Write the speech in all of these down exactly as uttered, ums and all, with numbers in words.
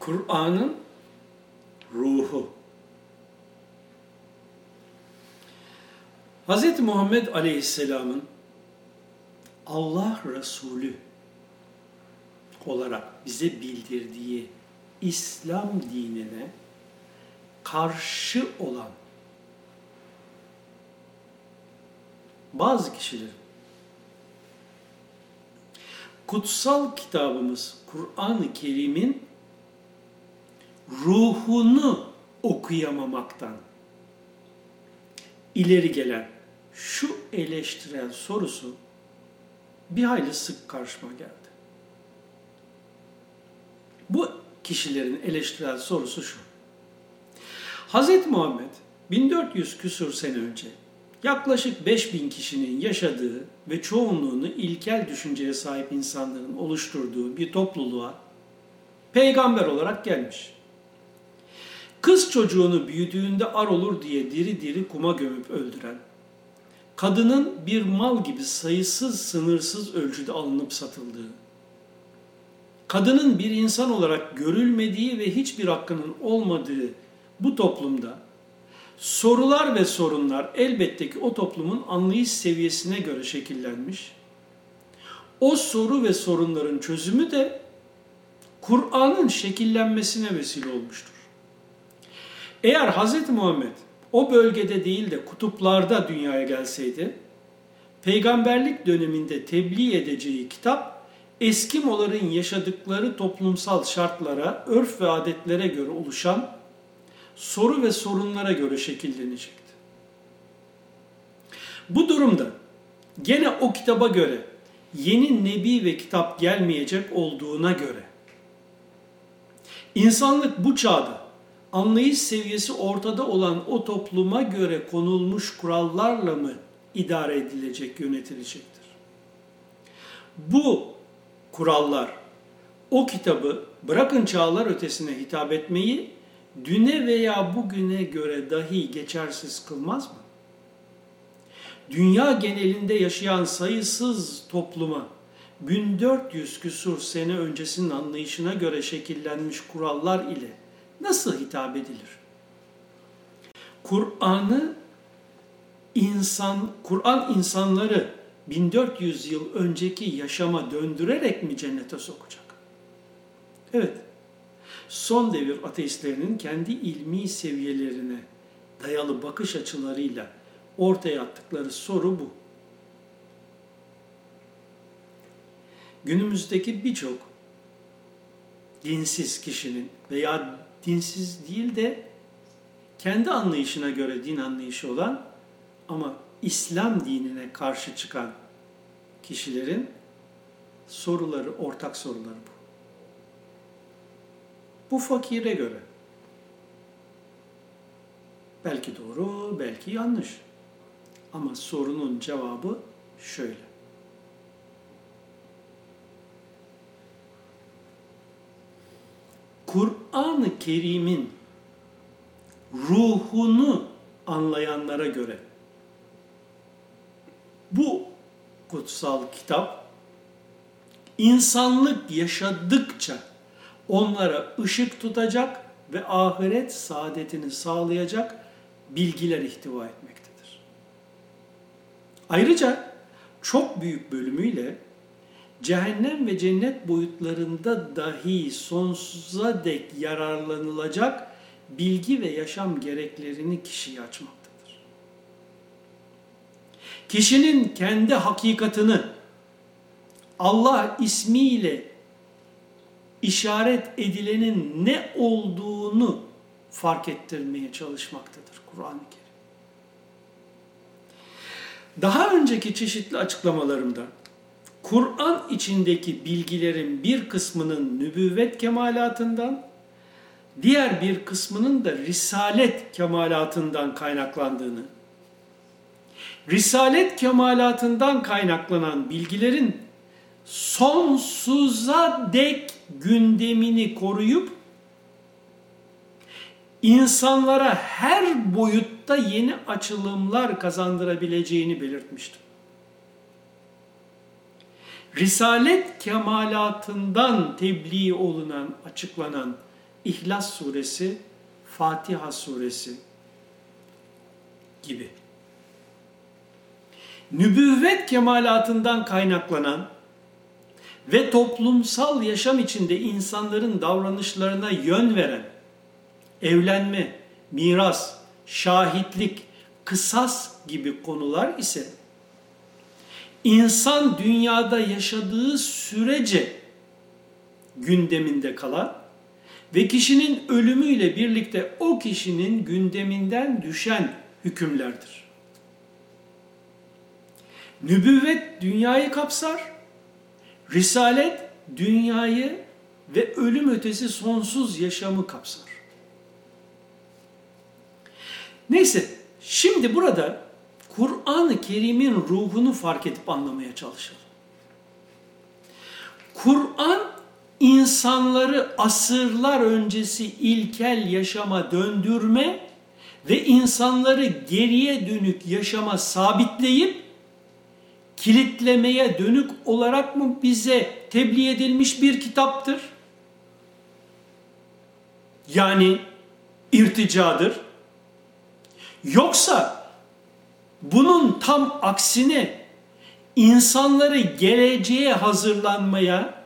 Kur'an'ın ruhu. Hazreti Muhammed Aleyhisselam'ın Allah Resulü olarak bize bildirdiği İslam dinine karşı olan bazı kişilerin kutsal kitabımız Kur'an-ı Kerim'in ruhunu okuyamamaktan ileri gelen şu eleştirel sorusu bir hayli sık karşıma geldi. Bu kişilerin eleştirel sorusu şu: Hazreti Muhammed bin dört yüz küsur sene önce yaklaşık beş bin kişinin yaşadığı ve çoğunluğunu ilkel düşünceye sahip insanların oluşturduğu bir topluluğa peygamber olarak gelmiş. Kız çocuğunu büyüdüğünde ar olur diye diri diri kuma gömüp öldüren, kadının bir mal gibi sayısız sınırsız ölçüde alınıp satıldığı, kadının bir insan olarak görülmediği ve hiçbir hakkının olmadığı bu toplumda sorular ve sorunlar elbette ki o toplumun anlayış seviyesine göre şekillenmiş. O soru ve sorunların çözümü de Kur'an'ın şekillenmesine vesile olmuştur. Eğer Hz. Muhammed o bölgede değil de kutuplarda dünyaya gelseydi, peygamberlik döneminde tebliğ edeceği kitap, Eskimoların yaşadıkları toplumsal şartlara, örf ve adetlere göre oluşan soru ve sorunlara göre şekillenecekti. Bu durumda gene o kitaba göre yeni nebi ve kitap gelmeyecek olduğuna göre, insanlık bu çağda anlayış seviyesi ortada olan o topluma göre konulmuş kurallarla mı idare edilecek, yönetilecektir? Bu kurallar o kitabı bırakın çağlar ötesine hitap etmeyi düne veya bugüne göre dahi geçersiz kılmaz mı? Dünya genelinde yaşayan sayısız topluma bin dört yüz küsur sene öncesinin anlayışına göre şekillenmiş kurallar ile nasıl hitap edilir? Kur'an'ı insan, Kur'an insanları bin dört yüz yıl önceki yaşama döndürerek mi cennete sokacak? Evet. Son devir ateistlerinin kendi ilmi seviyelerine dayalı bakış açılarıyla ortaya attıkları soru bu. Günümüzdeki birçok dinsiz kişinin veya dinsiz değil de kendi anlayışına göre din anlayışı olan ama İslam dinine karşı çıkan kişilerin soruları, ortak soruları bu. Bu fakire göre. Belki doğru, belki yanlış. Ama sorunun cevabı şöyle: Kur'an-ı Kerim'in ruhunu anlayanlara göre bu kutsal kitap, insanlık yaşadıkça onlara ışık tutacak ve ahiret saadetini sağlayacak bilgiler ihtiva etmektedir. Ayrıca çok büyük bölümüyle cehennem ve cennet boyutlarında dahi sonsuza dek yararlanılacak bilgi ve yaşam gereklerini kişiye açmaktadır. Kişinin kendi hakikatını Allah ismiyle işaret edilenin ne olduğunu fark ettirmeye çalışmaktadır Kur'an-ı Kerim. Daha önceki çeşitli açıklamalarımda Kur'an içindeki bilgilerin bir kısmının nübüvvet kemalatından, diğer bir kısmının da risalet kemalatından kaynaklandığını, risalet kemalatından kaynaklanan bilgilerin sonsuza dek gündemini koruyup insanlara her boyutta yeni açılımlar kazandırabileceğini belirtmiştim. Risalet kemalatından tebliğ olunan, açıklanan İhlas Suresi, Fatiha Suresi gibi. Nübüvvet kemalatından kaynaklanan ve toplumsal yaşam içinde insanların davranışlarına yön veren evlenme, miras, şahitlik, kısas gibi konular ise insan dünyada yaşadığı sürece gündeminde kalan ve kişinin ölümüyle birlikte o kişinin gündeminden düşen hükümlerdir. Nübüvvet dünyayı kapsar, risalet dünyayı ve ölüm ötesi sonsuz yaşamı kapsar. Neyse, şimdi burada Kur'an-ı Kerim'in ruhunu fark edip anlamaya çalışalım. Kur'an, insanları asırlar öncesi ilkel yaşama döndürme ve insanları geriye dönük yaşama sabitleyip, kilitlemeye dönük olarak mı bize tebliğ edilmiş bir kitaptır? Yani irticadır. Yoksa bunun tam aksine insanları geleceğe hazırlanmaya,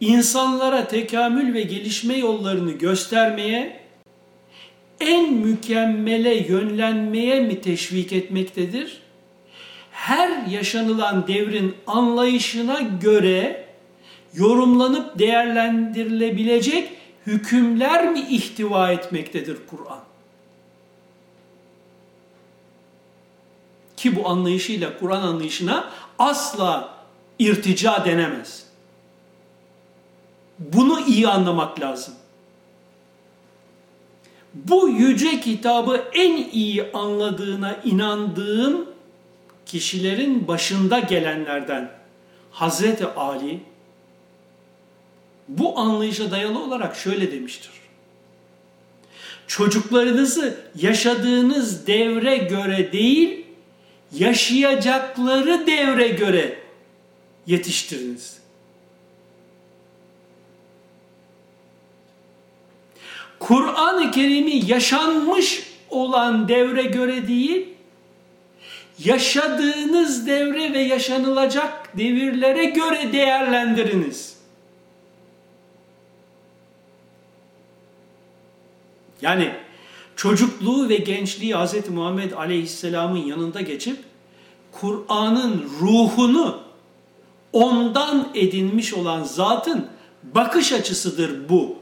insanlara tekamül ve gelişme yollarını göstermeye, en mükemmele yönlenmeye mi teşvik etmektedir? Her yaşanılan devrin anlayışına göre yorumlanıp değerlendirilebilecek hükümler mi ihtiva etmektedir Kur'an? Ki bu anlayışıyla Kur'an anlayışına asla irtica denemez. Bunu iyi anlamak lazım. Bu yüce kitabı en iyi anladığına inandığım kişilerin başında gelenlerden Hazreti Ali bu anlayışa dayalı olarak şöyle demiştir: çocuklarınızı yaşadığınız devre göre değil, yaşayacakları devre göre yetiştiriniz. Kur'an-ı Kerim'i yaşanmış olan devre göre değil, yaşadığınız devre ve yaşanılacak devirlere göre değerlendiriniz. Yani çocukluğu ve gençliği Hazreti Muhammed Aleyhisselam'ın yanında geçip Kur'an'ın ruhunu ondan edinmiş olan zatın bakış açısıdır bu.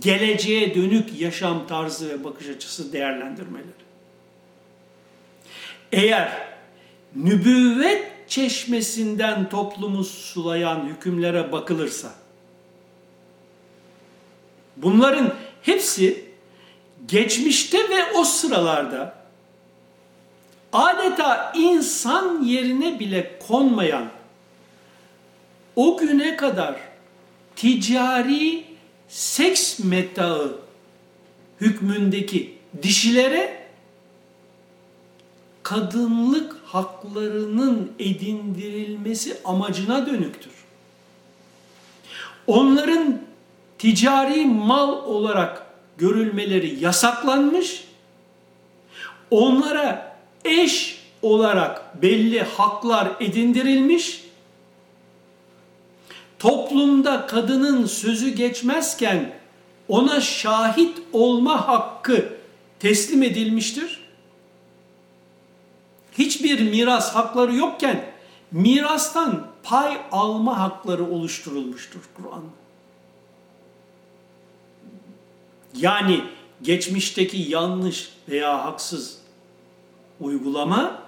Geleceğe dönük yaşam tarzı ve bakış açısı değerlendirmeleri. Eğer nübüvvet çeşmesinden toplumu sulayan hükümlere bakılırsa, bunların hepsi geçmişte ve o sıralarda adeta insan yerine bile konmayan, o güne kadar ticari seks metaı hükmündeki dişilere kadınlık haklarının edindirilmesi amacına dönüktür. Onların ticari mal olarak görülmeleri yasaklanmış, onlara eş olarak belli haklar edindirilmiş, toplumda kadının sözü geçmezken ona şahit olma hakkı teslim edilmiştir. Hiçbir miras hakları yokken mirastan pay alma hakları oluşturulmuştur Kur'an'da. Yani geçmişteki yanlış veya haksız uygulama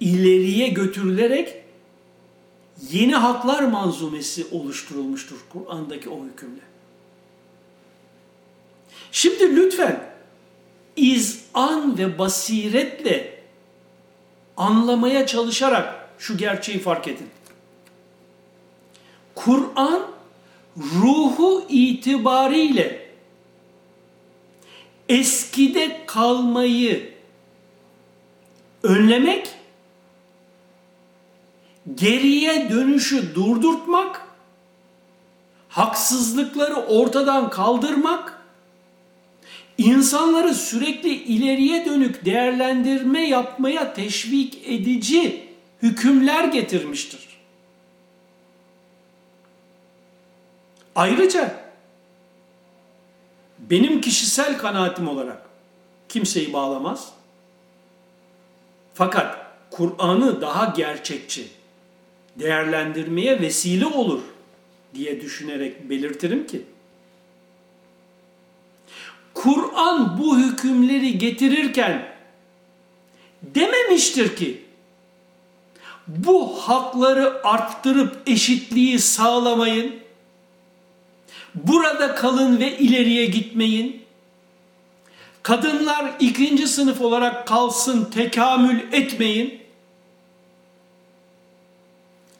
ileriye götürülerek yeni haklar manzumesi oluşturulmuştur Kur'an'daki o hükümle. Şimdi lütfen izan ve basiretle anlamaya çalışarak şu gerçeği fark edin. Kur'an ruhu itibariyle eskide kalmayı önlemek, geriye dönüşü durdurtmak, haksızlıkları ortadan kaldırmak, insanları sürekli ileriye dönük değerlendirme yapmaya teşvik edici hükümler getirmiştir. Ayrıca benim kişisel kanaatim olarak kimseyi bağlamaz. Fakat Kur'an'ı daha gerçekçi değerlendirmeye vesile olur diye düşünerek belirtirim ki, Kur'an bu hükümleri getirirken dememiştir ki, bu hakları arttırıp eşitliği sağlamayın, burada kalın ve ileriye gitmeyin, kadınlar ikinci sınıf olarak kalsın, tekamül etmeyin,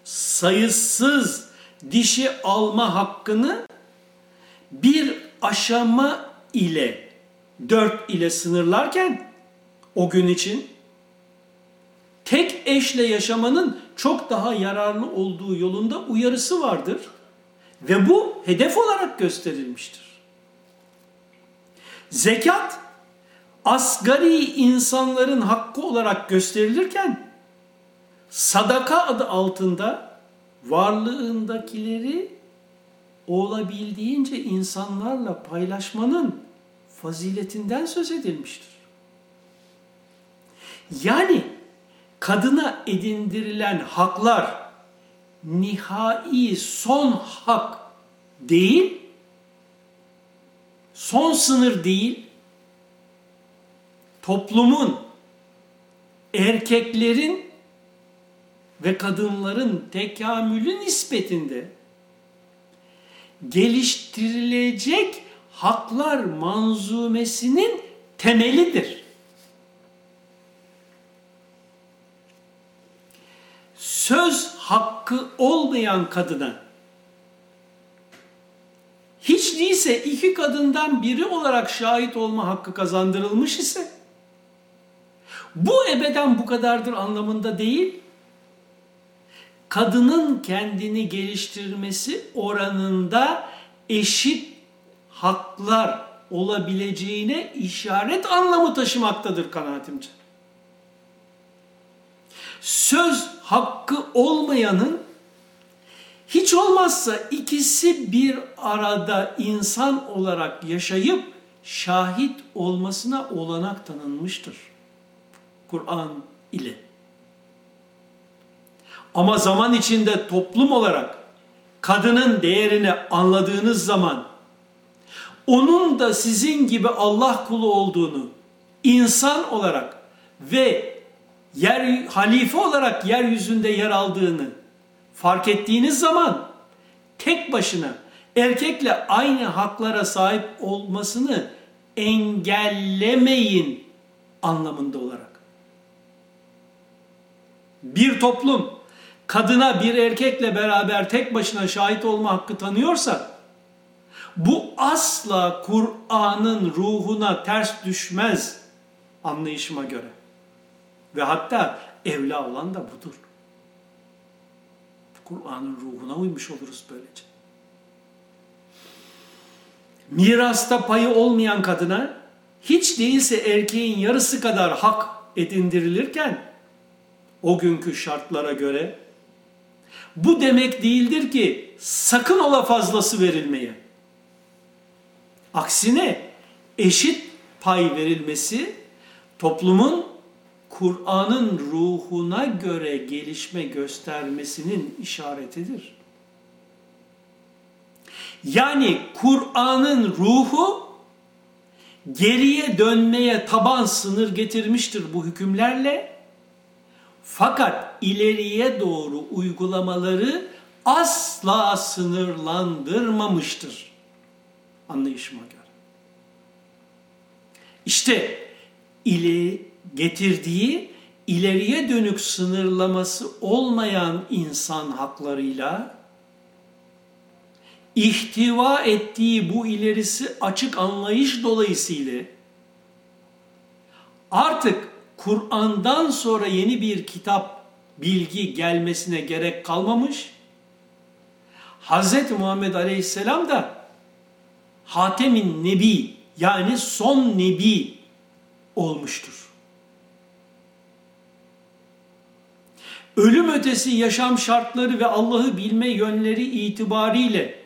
sayısız dişi alma hakkını bir aşama ile, dört ile sınırlarken o gün için tek eşle yaşamanın çok daha yararlı olduğu yolunda uyarısı vardır. Ve bu hedef olarak gösterilmiştir. Zekat asgari insanların hakkı olarak gösterilirken sadaka adı altında varlığındakileri olabildiğince insanlarla paylaşmanın faziletinden söz edilmiştir. Yani kadına edindirilen haklar nihai son hak değil, son sınır değil, toplumun, erkeklerin ve kadınların tekamülü nispetinde geliştirilecek haklar manzumesinin temelidir. Söz hakkı olmayan kadına, hiç değilse iki kadından biri olarak şahit olma hakkı kazandırılmış ise, bu ebeden bu kadardır anlamında değil, kadının kendini geliştirmesi oranında eşit haklar olabileceğine işaret anlamı taşımaktadır kanaatimce. Söz hakkı olmayanın hiç olmazsa ikisi bir arada insan olarak yaşayıp şahit olmasına olanak tanınmıştır Kur'an ile. Ama zaman içinde toplum olarak kadının değerini anladığınız zaman onun da sizin gibi Allah kulu olduğunu, insan olarak ve yer, halife olarak yeryüzünde yer aldığını fark ettiğiniz zaman tek başına erkekle aynı haklara sahip olmasını engellemeyin anlamında olarak. Bir toplum kadına bir erkekle beraber tek başına şahit olma hakkı tanıyorsa bu asla Kur'an'ın ruhuna ters düşmez anlayışıma göre. Ve hatta evla olan da budur. Kur'an'ın ruhuna uymuş oluruz böylece. Mirasta payı olmayan kadına hiç değilse erkeğin yarısı kadar hak edindirilirken o günkü şartlara göre bu demek değildir ki sakın ola fazlası verilmeye. Aksine eşit pay verilmesi toplumun Kur'an'ın ruhuna göre gelişme göstermesinin işaretidir. Yani Kur'an'ın ruhu geriye dönmeye taban sınır getirmiştir bu hükümlerle. Fakat ileriye doğru uygulamaları asla sınırlandırmamıştır anlayışıma göre. İşte ileri getirdiği ileriye dönük sınırlaması olmayan insan haklarıyla ihtiva ettiği bu ilerisi açık anlayış dolayısıyla artık Kur'an'dan sonra yeni bir kitap, bilgi gelmesine gerek kalmamış, Hazreti Muhammed Aleyhisselam da Hatemin Nebi, yani son Nebi olmuştur. Ölüm ötesi yaşam şartları ve Allah'ı bilme yönleri itibariyle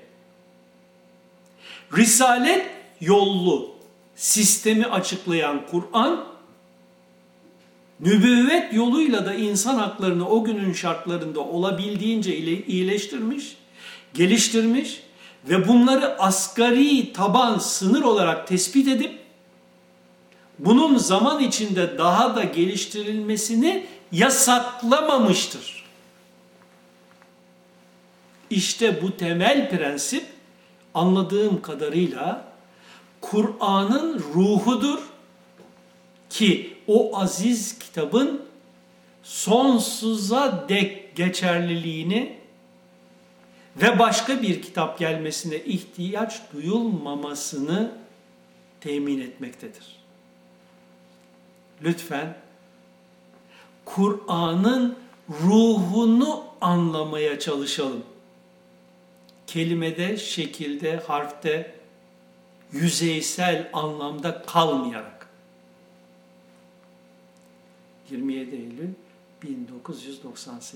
risalet yollu sistemi açıklayan Kur'an, nübüvvet yoluyla da insan haklarını o günün şartlarında olabildiğince iyileştirmiş, geliştirmiş ve bunları asgari taban sınır olarak tespit edip bunun zaman içinde daha da geliştirilmesini yasaklamamıştır. İşte bu temel prensip anladığım kadarıyla Kur'an'ın ruhudur ki o aziz kitabın sonsuza dek geçerliliğini ve başka bir kitap gelmesine ihtiyaç duyulmamasını temin etmektedir. Lütfen Kur'an'ın ruhunu anlamaya çalışalım. Kelimede, şekilde, harfte, yüzeysel anlamda kalmayarak. yirmi yedi Eylül bin dokuz yüz doksan sekiz